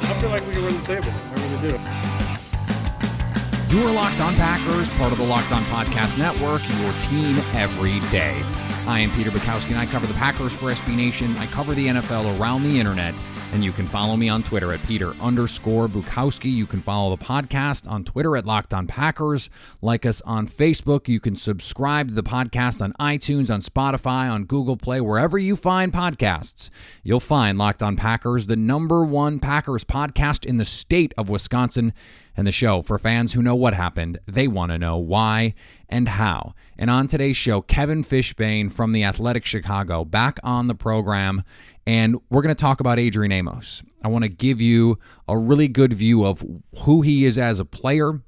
I feel like we can run the table. We're going to do it. You are Locked On Packers, part of the Locked On Podcast Network, your team every day. I am Peter Bukowski, and I cover the Packers for SB Nation. I cover the NFL around the internet, and you can follow me on Twitter at Peter_Bukowski. You can follow the podcast on Twitter at Locked On Packers. Like us on Facebook. You can subscribe to the podcast on iTunes, on Spotify, on Google Play, wherever you find podcasts. You'll find Locked On Packers, the #1 Packers podcast in the state of Wisconsin, and the show for fans who know what happened. They want to know why and how. And on today's show, Kevin Fishbain from The Athletic Chicago back on the program, and we're going to talk about Adrian Amos. I want to give you a really good view of who he is as a player,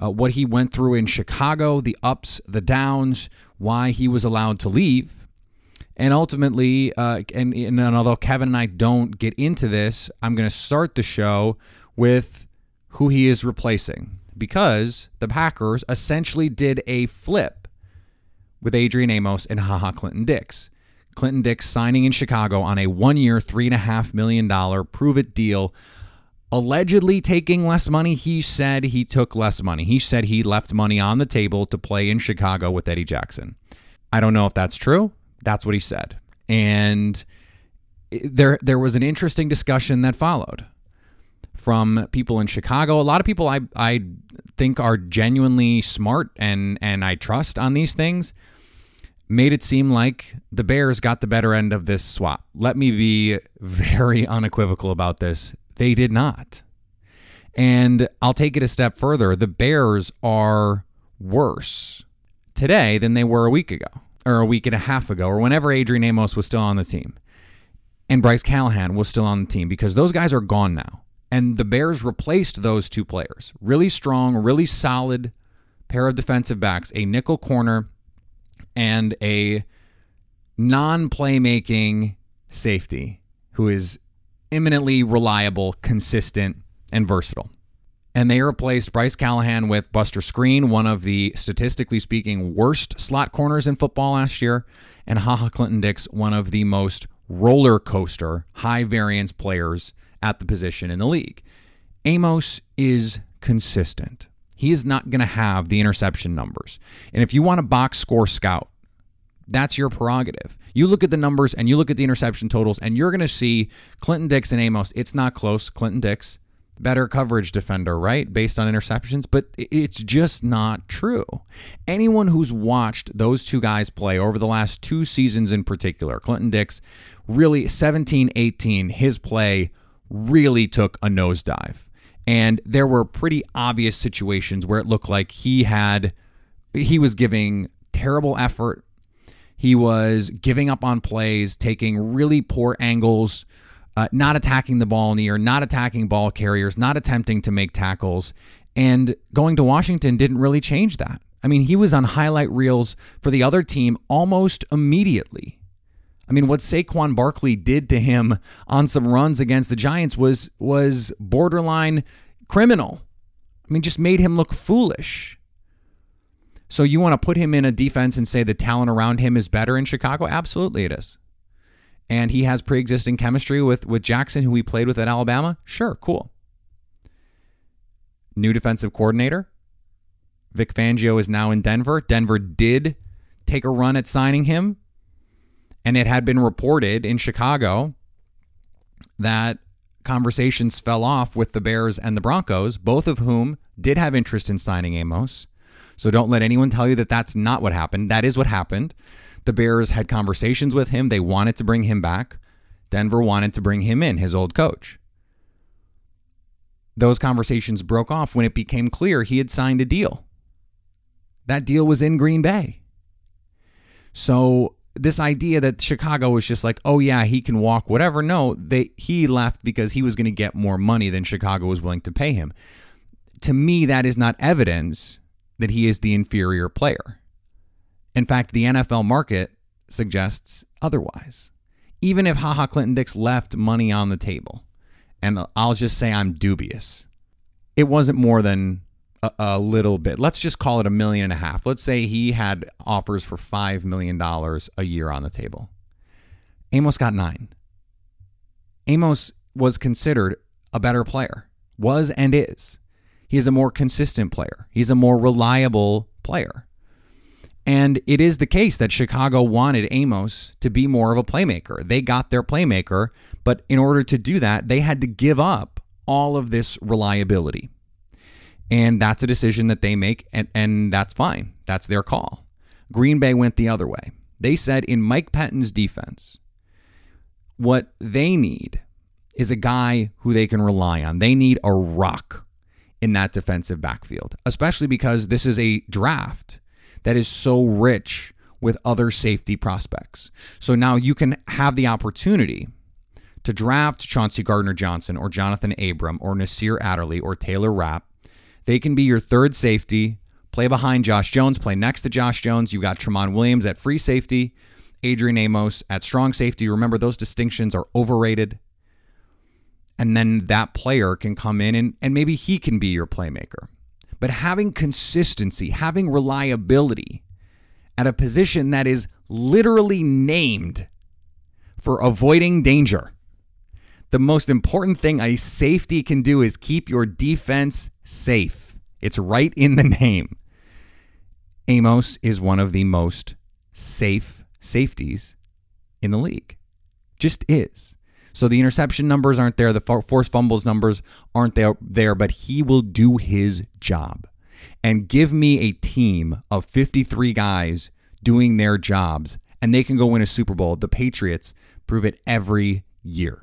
what he went through in Chicago, the ups, the downs, why he was allowed to leave. And ultimately, and although Kevin and I don't get into this, I'm going to start the show with who he is replacing, because the Packers essentially did a flip with Adrian Amos and Ha Ha Clinton-Dix. Clinton-Dix signing in Chicago on a one-year, $3.5 million prove-it deal, allegedly taking less money. He said he took less money. He said he left money on the table to play in Chicago with Eddie Jackson. I don't know if that's true. That's what he said. And there was an interesting discussion that followed from people in Chicago. A lot of people I think are genuinely smart and I trust on these things, made it seem like the Bears got the better end of this swap. Let me be very unequivocal about this. They did not. And I'll take it a step further. The Bears are worse today than they were a week ago, or a week and a half ago, or whenever Adrian Amos was still on the team and Bryce Callahan was still on the team, because those guys are gone now. And the Bears replaced those two players. Really strong, really solid pair of defensive backs, a nickel corner and a non-playmaking safety who is eminently reliable, consistent, and versatile. And they replaced Bryce Callahan with Buster Skrine, one of the, statistically speaking, worst slot corners in football last year, and Ha Ha Clinton-Dix, one of the most roller coaster, high variance players at the position in the league. Amos is consistent. He is not going to have the interception numbers. And if you want a box score scout, that's your prerogative. You look at the numbers and you look at the interception totals, and you're going to see Clinton-Dix and Amos. It's not close. Clinton-Dix, better coverage defender, right? Based on interceptions, but it's just not true. Anyone who's watched those two guys play over the last two seasons in particular, Clinton-Dix, really 17-18, his play really took a nosedive. And there were pretty obvious situations where it looked like he was giving terrible effort. He was giving up on plays, taking really poor angles, not attacking the ball in the air, not attacking ball carriers, not attempting to make tackles. And going to Washington didn't really change that. I mean, he was on highlight reels for the other team almost immediately. I mean, what Saquon Barkley did to him on some runs against the Giants was borderline criminal. I mean, just made him look foolish. So you want to put him in a defense and say the talent around him is better in Chicago? Absolutely it is. And he has pre-existing chemistry with Jackson, who he played with at Alabama? Sure, cool. New defensive coordinator. Vic Fangio is now in Denver. Denver did take a run at signing him. And it had been reported in Chicago that conversations fell off with the Bears and the Broncos, both of whom did have interest in signing Amos. So don't let anyone tell you that that's not what happened. That is what happened. The Bears had conversations with him. They wanted to bring him back. Denver wanted to bring him in, his old coach. Those conversations broke off when it became clear he had signed a deal. That deal was in Green Bay. So this idea that Chicago was just like, oh yeah, he can walk, whatever. No, he left because he was going to get more money than Chicago was willing to pay him. To me, that is not evidence that he is the inferior player. In fact, the NFL market suggests otherwise. Even if Ha Ha Clinton-Dix left money on the table, and I'll just say I'm dubious, it wasn't more than a little bit. Let's just call it $1.5 million. Let's say he had offers for $5 million a year on the table. Amos got $9 million. Amos was considered a better player, was and is. He's a more consistent player. He's a more reliable player. And it is the case that Chicago wanted Amos to be more of a playmaker. They got their playmaker, but in order to do that, they had to give up all of this reliability. And that's a decision that they make, and that's fine. That's their call. Green Bay went the other way. They said in Mike Patton's defense, what they need is a guy who they can rely on. They need a rock in that defensive backfield, especially because this is a draft that is so rich with other safety prospects. So now you can have the opportunity to draft Chauncey Gardner-Johnson or Jonathan Abram or Nasir Adderley or Taylor Rapp. They can be your third safety, play behind Josh Jones, play next to Josh Jones. You've got Tramon Williams at free safety, Adrian Amos at strong safety. Remember, those distinctions are overrated. And then that player can come in and maybe he can be your playmaker. But having consistency, having reliability at a position that is literally named for avoiding danger. The most important thing a safety can do is keep your defense safe. It's right in the name. Amos is one of the most safe safeties in the league. Just is. So the interception numbers aren't there. The forced fumbles numbers aren't there, but he will do his job. And give me a team of 53 guys doing their jobs, and they can go win a Super Bowl. The Patriots prove it every year.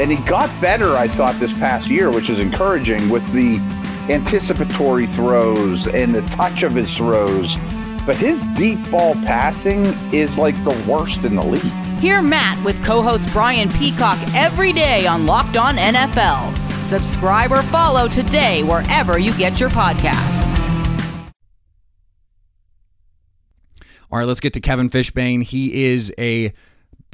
And he got better, I thought, this past year, which is encouraging, with the anticipatory throws and the touch of his throws. But his deep ball passing is like the worst in the league. Hear Matt with co-host Brian Peacock every day on Locked On NFL. Subscribe or follow today wherever you get your podcasts. All right, let's get to Kevin Fishbain. He is a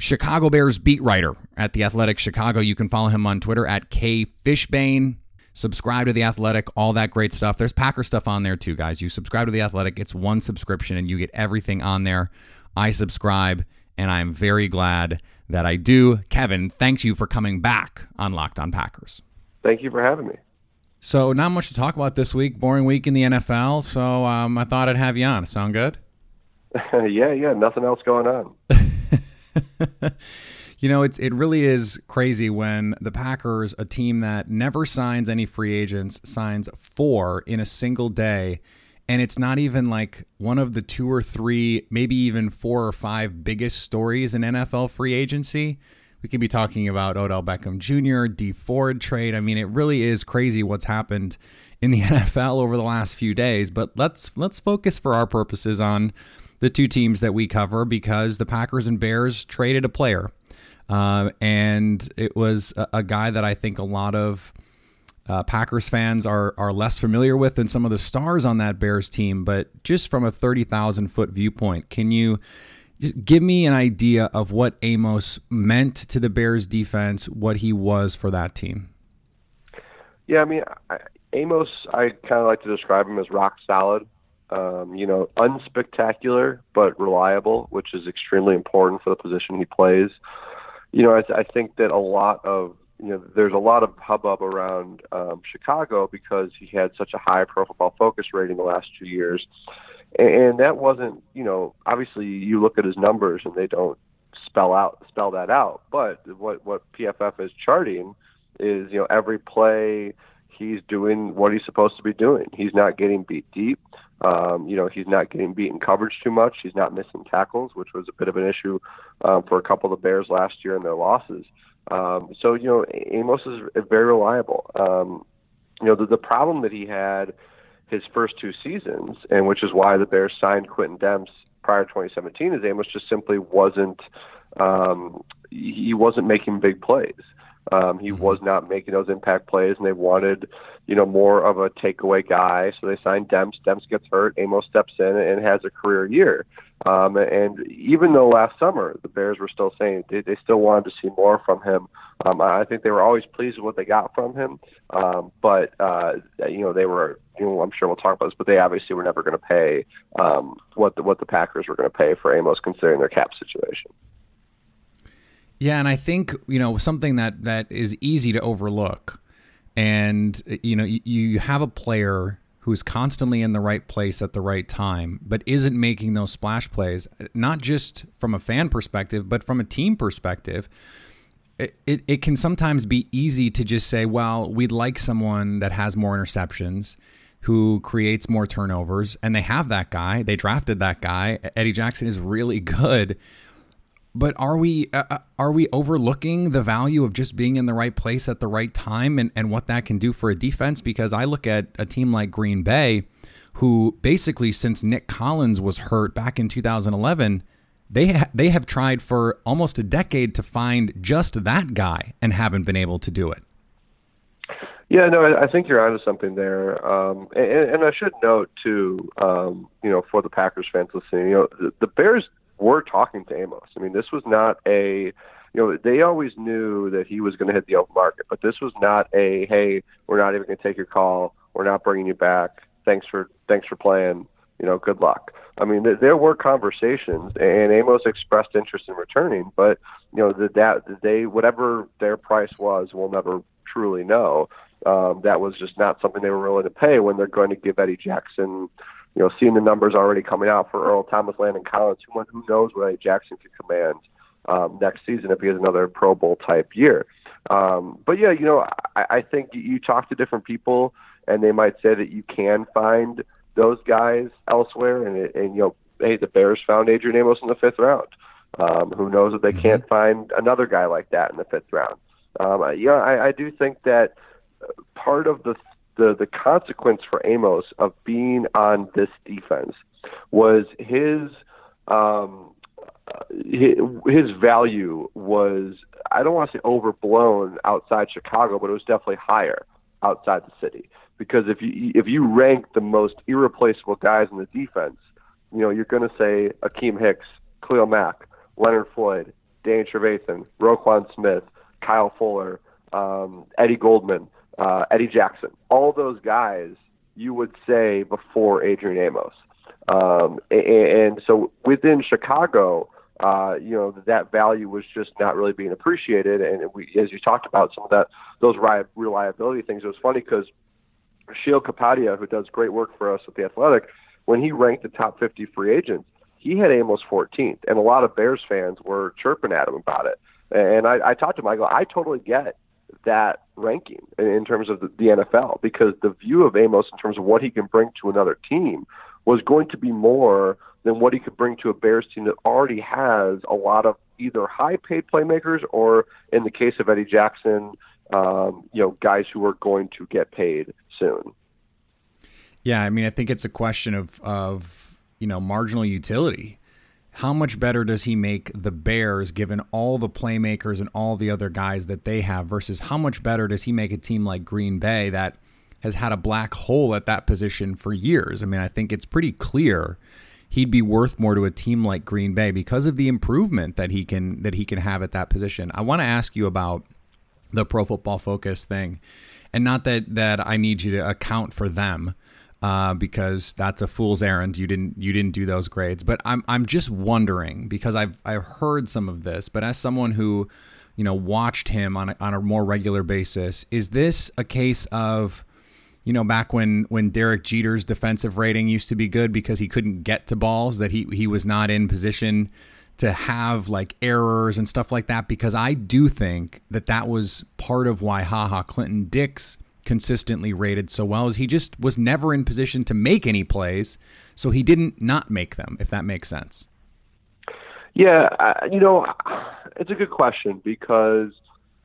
Chicago Bears beat writer at The Athletic Chicago. You can follow him on Twitter at KFishbain. Subscribe to The Athletic, all that great stuff. There's Packer stuff on there too, guys. You subscribe to The Athletic. It's one subscription and you get everything on there. I subscribe and I'm very glad that I do. Kevin, thank you for coming back on Locked On Packers. Thank you for having me. So not much to talk about this week. Boring week in the NFL. So I thought I'd have you on. Sound good? Yeah. Nothing else going on. You know, it really is crazy when the Packers, a team that never signs any free agents, signs 4 in a single day. And it's not even like one of the 2 or 3, maybe even 4 or 5 biggest stories in NFL free agency. We could be talking about Odell Beckham Jr., D Ford trade. I mean, it really is crazy what's happened in the NFL over the last few days. But let's focus for our purposes on the 2 teams that we cover, because the Packers and Bears traded a player. And it was a guy that I think a lot of Packers fans are less familiar with than some of the stars on that Bears team. But just from a 30,000-foot viewpoint, can you just give me an idea of what Amos meant to the Bears defense, what he was for that team? Yeah, I mean, Amos, I kind of like to describe him as rock solid. You know, unspectacular, but reliable, which is extremely important for the position he plays. You know, I think that a lot of, you know, there's a lot of hubbub around Chicago because he had such a high Pro Football Focus rating the last 2 years. And that wasn't, you know, obviously you look at his numbers and they don't spell that out. But what PFF is charting is, you know, every play, he's doing what he's supposed to be doing. He's not getting beat deep. You know, he's not getting beat in coverage too much. He's not missing tackles, which was a bit of an issue for a couple of the Bears last year in their losses. So, you know, Amos is very reliable. You know, the problem that he had his first 2 seasons, and which is why the Bears signed Quintin Demps prior to 2017, is Amos just simply wasn't he wasn't making big plays. He was not making those impact plays, and they wanted, you know, more of a takeaway guy. So they signed Demps. Demps gets hurt. Amos steps in and has a career year. And even though last summer the Bears were still saying they still wanted to see more from him, I think they were always pleased with what they got from him. But you know, they were, you know, I'm sure we'll talk about this, but they obviously were never going to pay what the Packers were going to pay for Amos, considering their cap situation. Yeah, and I think, you know, something that is easy to overlook, and, you know, you have a player who's constantly in the right place at the right time, but isn't making those splash plays, not just from a fan perspective, but from a team perspective. It can sometimes be easy to just say, well, we'd like someone that has more interceptions, who creates more turnovers, and they have that guy. They drafted that guy. Eddie Jackson is really good. But are we overlooking the value of just being in the right place at the right time and what that can do for a defense? Because I look at a team like Green Bay, who basically since Nick Collins was hurt back in 2011, they have tried for almost a decade to find just that guy and haven't been able to do it. Yeah, no, I think you're onto something there. And I should note, too, you know, for the Packers fans listening, you know, the Bears were talking to Amos. I mean, this was not a, you know, they always knew that he was going to hit the open market, but this was not a, hey, we're not even going to take your call. We're not bringing you back. Thanks for playing. You know, good luck. I mean, there were conversations, and Amos expressed interest in returning, but, you know, that they, whatever their price was, we'll never truly know. That was just not something they were willing to pay when they're going to give Eddie Jackson, you know, seeing the numbers already coming out for Earl Thomas, Landon Collins, who knows what Eddie Jackson could command next season if he has another Pro Bowl type year. But yeah, you know, I think you talk to different people, and they might say that you can find those guys elsewhere. And you know, hey, the Bears found Adrian Amos in the 5th round. Who knows if they can't find another guy like that in the 5th round? Yeah, I do think that part of the consequence for Amos of being on this defense was his value was, I don't want to say overblown outside Chicago, but it was definitely higher outside the city. Because if you rank the most irreplaceable guys in the defense, you know, you're going to say Akeem Hicks, Cleo Mack, Leonard Floyd, Danny Trevathan, Roquan Smith, Kyle Fuller, Eddie Goldman. Eddie Jackson. All those guys you would say before Adrian Amos. And so within Chicago, that value was just not really being appreciated. And we, as you talked about, some of that, those reliability things, it was funny because Sheil Kapadia, who does great work for us with The Athletic, when he ranked the top 50 free agents, he had Amos 14th, and a lot of Bears fans were chirping at him about it. And I talked to him, I go, I totally get that ranking in terms of the NFL, because the view of Amos in terms of what he can bring to another team was going to be more than what he could bring to a Bears team that already has a lot of either high-paid playmakers or, in the case of Eddie Jackson, guys who are going to get paid soon. Yeah, I mean, I think it's a question of marginal utility. How much better does he make the Bears given all the playmakers and all the other guys that they have versus how much better does he make a team like Green Bay that has had a black hole at that position for years? I mean, I think it's pretty clear he'd be worth more to a team like Green Bay because of the improvement that he can have at that position. I want to ask you about the Pro Football Focus thing, and not that I need you to account for them, because that's a fool's errand. You didn't do those grades, but I'm just wondering, because I've heard some of this, but as someone who, watched him on a more regular basis, is this a case of, back when Derek Jeter's defensive rating used to be good because he couldn't get to balls, that he was not in position to have like errors and stuff like that? Because I do think that was part of why Ha Ha Clinton-Dix consistently rated so well, is he just was never in position to make any plays, so he didn't not make them, if that makes sense. Yeah, it's a good question, because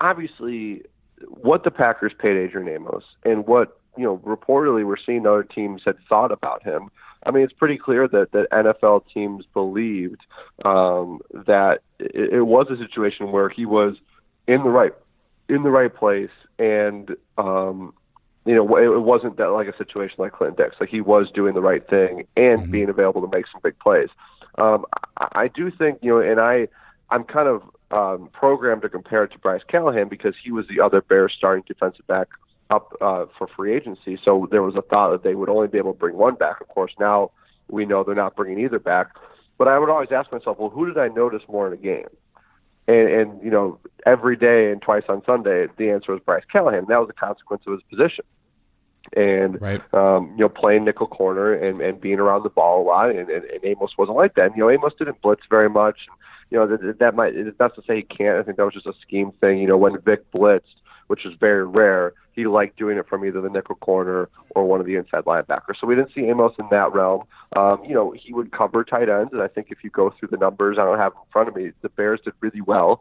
obviously what the Packers paid Adrian Amos and what reportedly we're seeing other teams had thought about him, I mean, it's pretty clear that NFL teams believed that it was a situation where he was in the right place, and it wasn't that like a situation like Clinton-Dix. Like, he was doing the right thing and being available to make some big plays. I do think and I'm kind of programmed to compare it to Bryce Callahan, because he was the other Bears starting defensive back up for free agency, so there was a thought that they would only be able to bring one back. Of course, now we know they're not bringing either back, but I would always ask myself, well, who did I notice more in a game? And every day and twice on Sunday, the answer was Bryce Callahan. That was a consequence of his position. And, right. Playing nickel corner and being around the ball a lot, and Amos wasn't like that. And, Amos didn't blitz very much. That's to say he can't. I think that was just a scheme thing. When Vic blitzed, which is very rare, he liked doing it from either the nickel corner or one of the inside linebackers. So we didn't see Amos in that realm. He would cover tight ends, and I think if you go through the numbers, I don't have them in front of me, the Bears did really well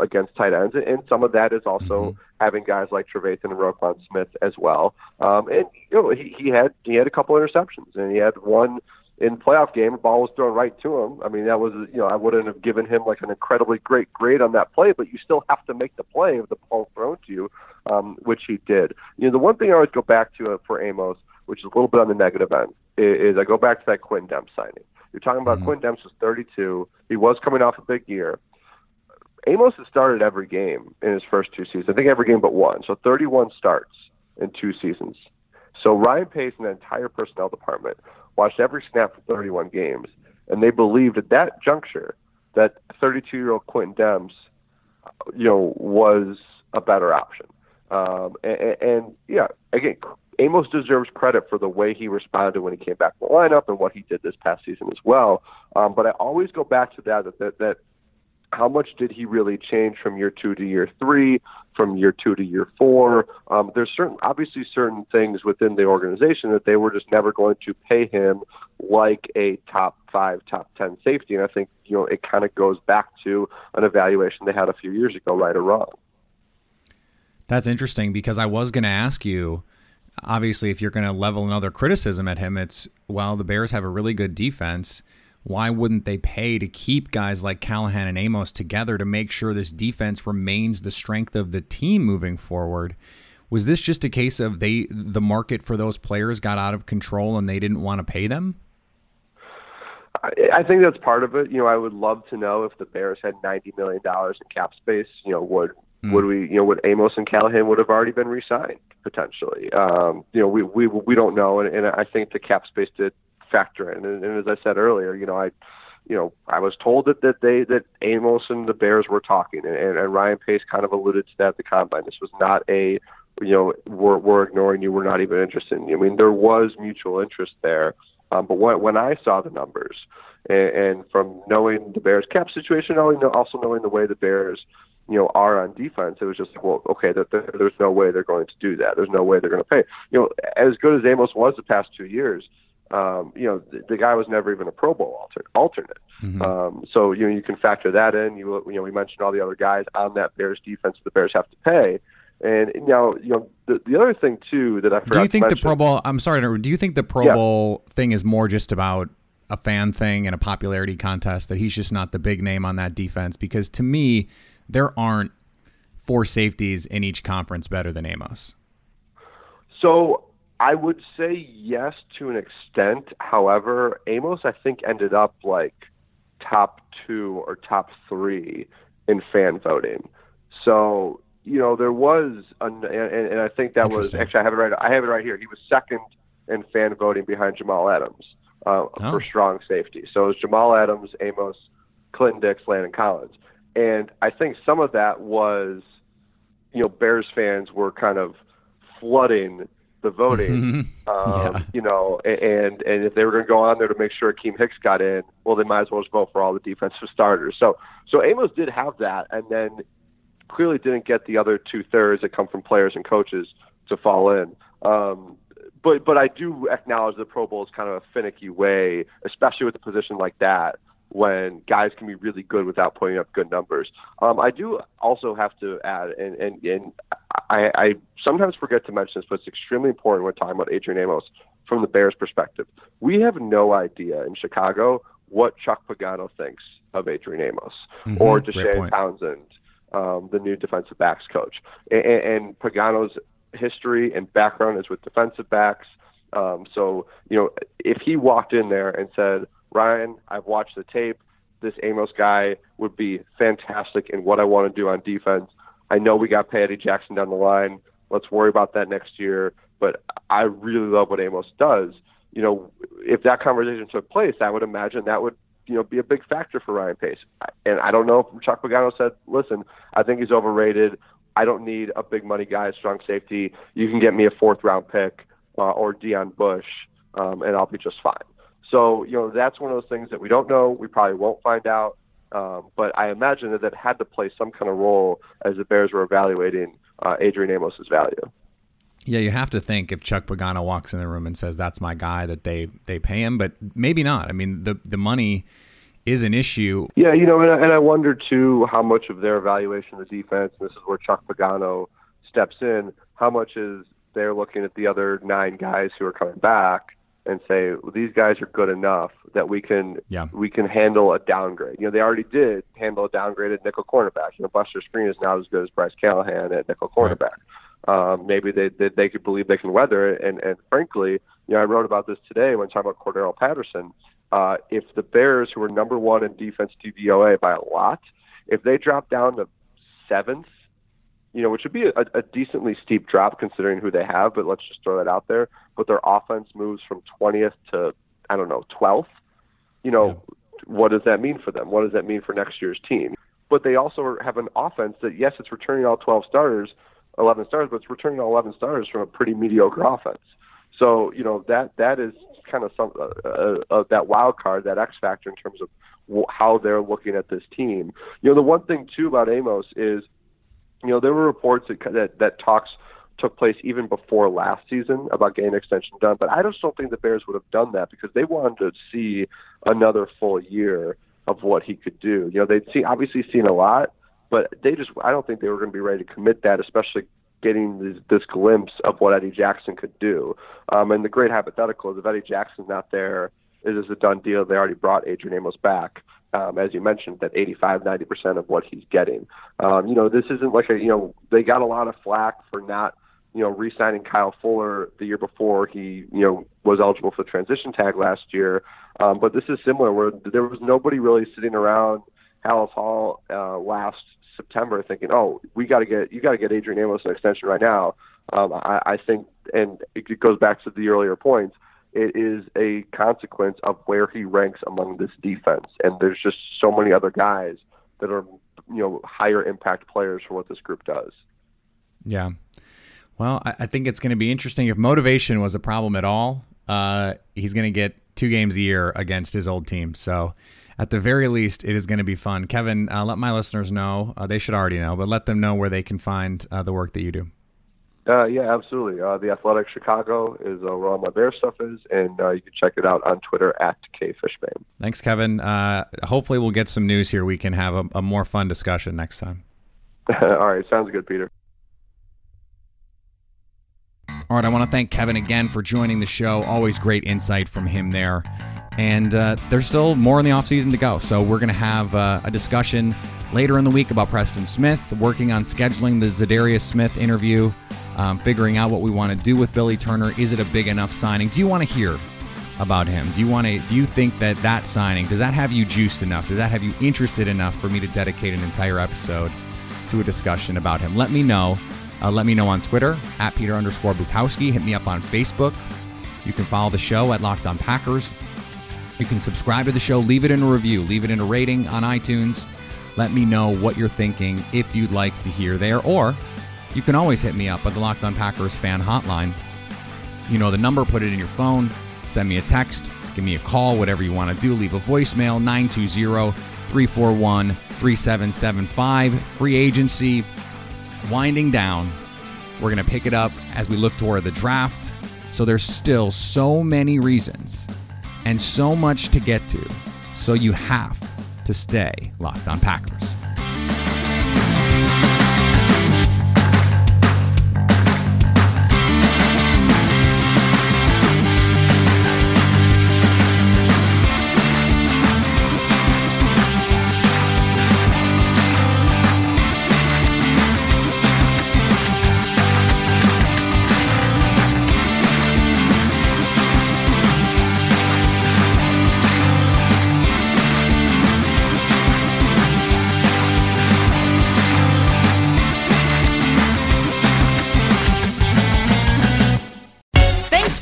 against tight ends, and some of that is also having guys like Trevathan and Roquan Smith as well. He had a couple interceptions, and he had one in the playoff game. The ball was thrown right to him. I mean, that was, I wouldn't have given him like an incredibly great grade on that play, but you still have to make the play with the ball thrown to you, which he did. The one thing I always go back to for Amos, which is a little bit on the negative end, is I go back to that Quintin Demps signing. You're talking about Quintin Demps was 32. He was coming off a big year. Amos has started every game in his first two seasons. I think every game but one. So 31 starts in two seasons. So Ryan Pace and the entire personnel department watched every snap for 31 games, and they believed at that juncture that 32-year-old Quintin Demps, was a better option. Again, Amos deserves credit for the way he responded when he came back in the lineup and what he did this past season as well. But I always go back to that how much did he really change from year two to year three, from year two to year four? There's certain things within the organization that they were just never going to pay him like a top 5, top 10 safety. And I think, it kind of goes back to an evaluation they had a few years ago, right or wrong. That's interesting, because I was going to ask you, obviously, if you're going to level another criticism at him, it's, well, the Bears have a really good defense. Why wouldn't they pay to keep guys like Callahan and Amos together to make sure this defense remains the strength of the team moving forward? Was this just a case of the market for those players got out of control and they didn't want to pay them? I think that's part of it. I would love to know if the Bears had $90 million in cap space, would Would Amos and Callahan would have already been re-signed potentially? We don't know, and I think the cap space did factor in. And as I said earlier, I was told that Amos and the Bears were talking, and Ryan Pace kind of alluded to that at the combine. This was not a we're ignoring you, we're not even interested in you. I mean, there was mutual interest there, but when I saw the numbers, and from knowing the Bears' cap situation, also knowing the way the Bears are on defense, it was just like, well, okay, there's no way they're going to do that. There's no way they're going to pay. As good as Amos was the past 2 years, the guy was never even a Pro Bowl alternate. Mm-hmm. So you can factor that in. We mentioned all the other guys on that Bears defense the Bears have to pay. And the other thing too that I forgot to mention. Do you think the Pro Bowl thing is more just about a fan thing and a popularity contest, that he's just not the big name on that defense? Because to me, there aren't 4 safeties in each conference better than Amos. So I would say yes to an extent. However, Amos, I think, ended up like top 2 or top 3 in fan voting. So, there was, and I think that was, actually, I have it right here. He was second in fan voting behind Jamal Adams for strong safety. So it was Jamal Adams, Amos, Clinton-Dix, Landon Collins. And I think some of that was, Bears fans were kind of flooding the voting, and if they were going to go on there to make sure Akeem Hicks got in, well, they might as well just vote for all the defensive starters. So Amos did have that, and then clearly didn't get the other 2/3 that come from players and coaches to fall in. But I do acknowledge the Pro Bowl is kind of a finicky way, especially with a position like that, when guys can be really good without putting up good numbers. I do also have to add, and I sometimes forget to mention this, but it's extremely important when talking about Adrian Amos from the Bears' perspective. We have no idea in Chicago what Chuck Pagano thinks of Adrian Amos or DeShane Townsend, the new defensive backs coach. And Pagano's history and background is with defensive backs. So if he walked in there and said, Ryan, I've watched the tape. This Amos guy would be fantastic in what I want to do on defense. I know we got Eddie Jackson down the line. Let's worry about that next year. But I really love what Amos does. If that conversation took place, I would imagine that would be a big factor for Ryan Pace. And I don't know if Chuck Pagano said, listen, I think he's overrated. I don't need a big money guy, strong safety. You can get me a 4th-round pick or Deion Bush, and I'll be just fine. So, that's one of those things that we don't know. We probably won't find out. But I imagine that had to play some kind of role as the Bears were evaluating Adrian Amos's value. Yeah, you have to think if Chuck Pagano walks in the room and says, that's my guy, that they pay him. But maybe not. I mean, the money is an issue. Yeah, and I wonder, too, how much of their evaluation of the defense, and this is where Chuck Pagano steps in, how much is they're looking at the other 9 guys who are coming back and say, well, these guys are good enough that we can handle a downgrade. They already did handle a downgrade at nickel cornerback. Buster Skrine is not as good as Bryce Callahan at nickel cornerback. Right. Maybe they could believe they can weather it. And frankly, I wrote about this today when talking about Cordarrelle Patterson. If the Bears, who were number 1 in defense DVOA by a lot, if they drop down to 7th, which would be a decently steep drop considering who they have, but let's just throw that out there. But their offense moves from 20th to, 12th. What does that mean for them? What does that mean for next year's team? But they also have an offense that, yes, it's returning all 11 starters, but it's returning all 11 starters from a pretty mediocre offense. So, that is kind of some that wild card, that X factor in terms of how they're looking at this team. The one thing, too, about Amos is, there were reports that talks took place even before last season about getting an extension done, but I just don't think the Bears would have done that because they wanted to see another full year of what he could do. They'd obviously seen a lot, but I don't think they were going to be ready to commit that, especially getting this glimpse of what Eddie Jackson could do. And the great hypothetical is if Eddie Jackson's not there, it is a done deal. They already brought Adrian Amos back. As you mentioned, that 85-90% of what he's getting. This isn't like they got a lot of flack for not, re-signing Kyle Fuller the year before he, was eligible for the transition tag last year. But this is similar where there was nobody really sitting around Hallis Hall last September thinking, oh, you got to get Adrian Amos an extension right now. I think, and it goes back to the earlier points, it is a consequence of where he ranks among this defense. And there's just so many other guys that are, you know, higher impact players for what this group does. Yeah. Well, I think it's going to be interesting. If motivation was a problem at all, he's going to get 2 games a year against his old team. So at the very least, it is going to be fun. Kevin, let my listeners know. They should already know, but let them know where they can find the work that you do. Yeah, absolutely. The Athletic Chicago is where all my Bears stuff is, and you can check it out on Twitter at KFishbain. Thanks, Kevin. Hopefully we'll get some news here. We can have a more fun discussion next time. All right. Sounds good, Peter. All right. I want to thank Kevin again for joining the show. Always great insight from him there. And there's still more in the offseason to go. So we're going to have a discussion later in the week about Preston Smith, working on scheduling the Zadarius Smith interview, figuring out what we want to do with Billy Turner. Is it a big enough signing? Do you want to hear about him? Do you think that signing, does that have you juiced enough? Does that have you interested enough for me to dedicate an entire episode to a discussion about him? Let me know. Let me know on Twitter, at Peter_Bukowski. Hit me up on Facebook. You can follow the show at Locked On Packers. You can subscribe to the show. Leave it in a review. Leave it in a rating on iTunes. Let me know what you're thinking, if you'd like to hear there. Or you can always hit me up at the Locked On Packers fan hotline. You know the number. Put it in your phone. Send me a text. Give me a call. Whatever you want to do. Leave a voicemail. 920-341-3775. Free agency winding down. We're going to pick it up as we look toward the draft. So there's still so many reasons and so much to get to. So you have to stay Locked On Packers.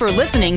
For listening